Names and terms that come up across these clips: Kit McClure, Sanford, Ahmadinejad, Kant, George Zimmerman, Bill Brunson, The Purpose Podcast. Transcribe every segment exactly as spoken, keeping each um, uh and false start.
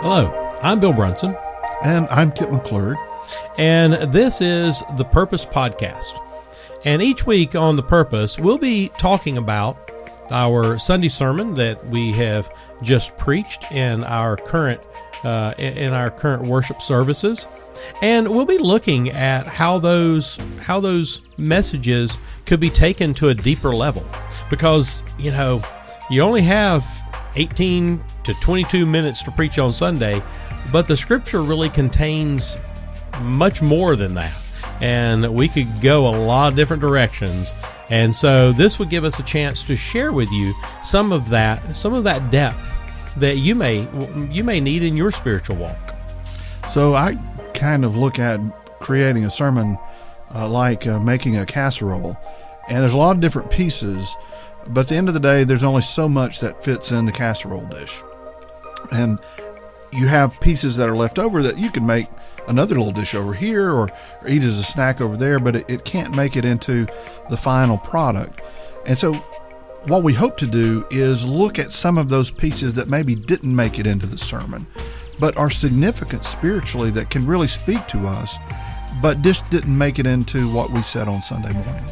Hello, I'm Bill Brunson. And I'm Kit McClure. And this is The Purpose Podcast. And each week on The Purpose, we'll be talking about our Sunday sermon that we have just preached in our current uh, in our current worship services, and we'll be looking at how those how those messages could be taken to a deeper level, because you know you only have eighteen to twenty-two minutes to preach on Sunday, but the Scripture really contains much more than that. And we could go a lot of different directions. And so this would give us a chance to share with you some of that, some of that depth that you may, you may need in your spiritual walk. So I kind of look at creating a sermon uh, like uh, making a casserole, and there's a lot of different pieces, but at the end of the day, there's only so much that fits in the casserole dish. And you have pieces that are left over that you can make another little dish over here, or, or eat as a snack over there, but it, it can't make it into the final product. And so what we hope to do is look at some of those pieces that maybe didn't make it into the sermon, but are significant spiritually, that can really speak to us, but just didn't make it into what we said on Sunday morning.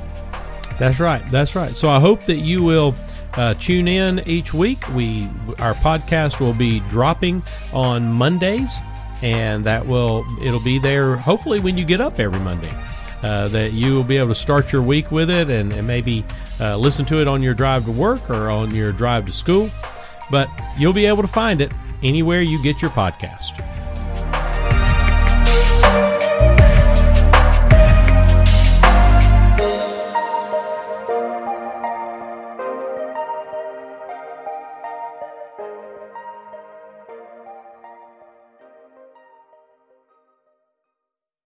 That's right. That's right. So I hope that you will Uh, tune in each week. We our podcast will be dropping on Mondays, and that will it'll be there hopefully when you get up every Monday. Uh, that you will be able to start your week with it, and, and maybe uh, listen to it on your drive to work or on your drive to school. But you'll be able to find it anywhere you get your podcast.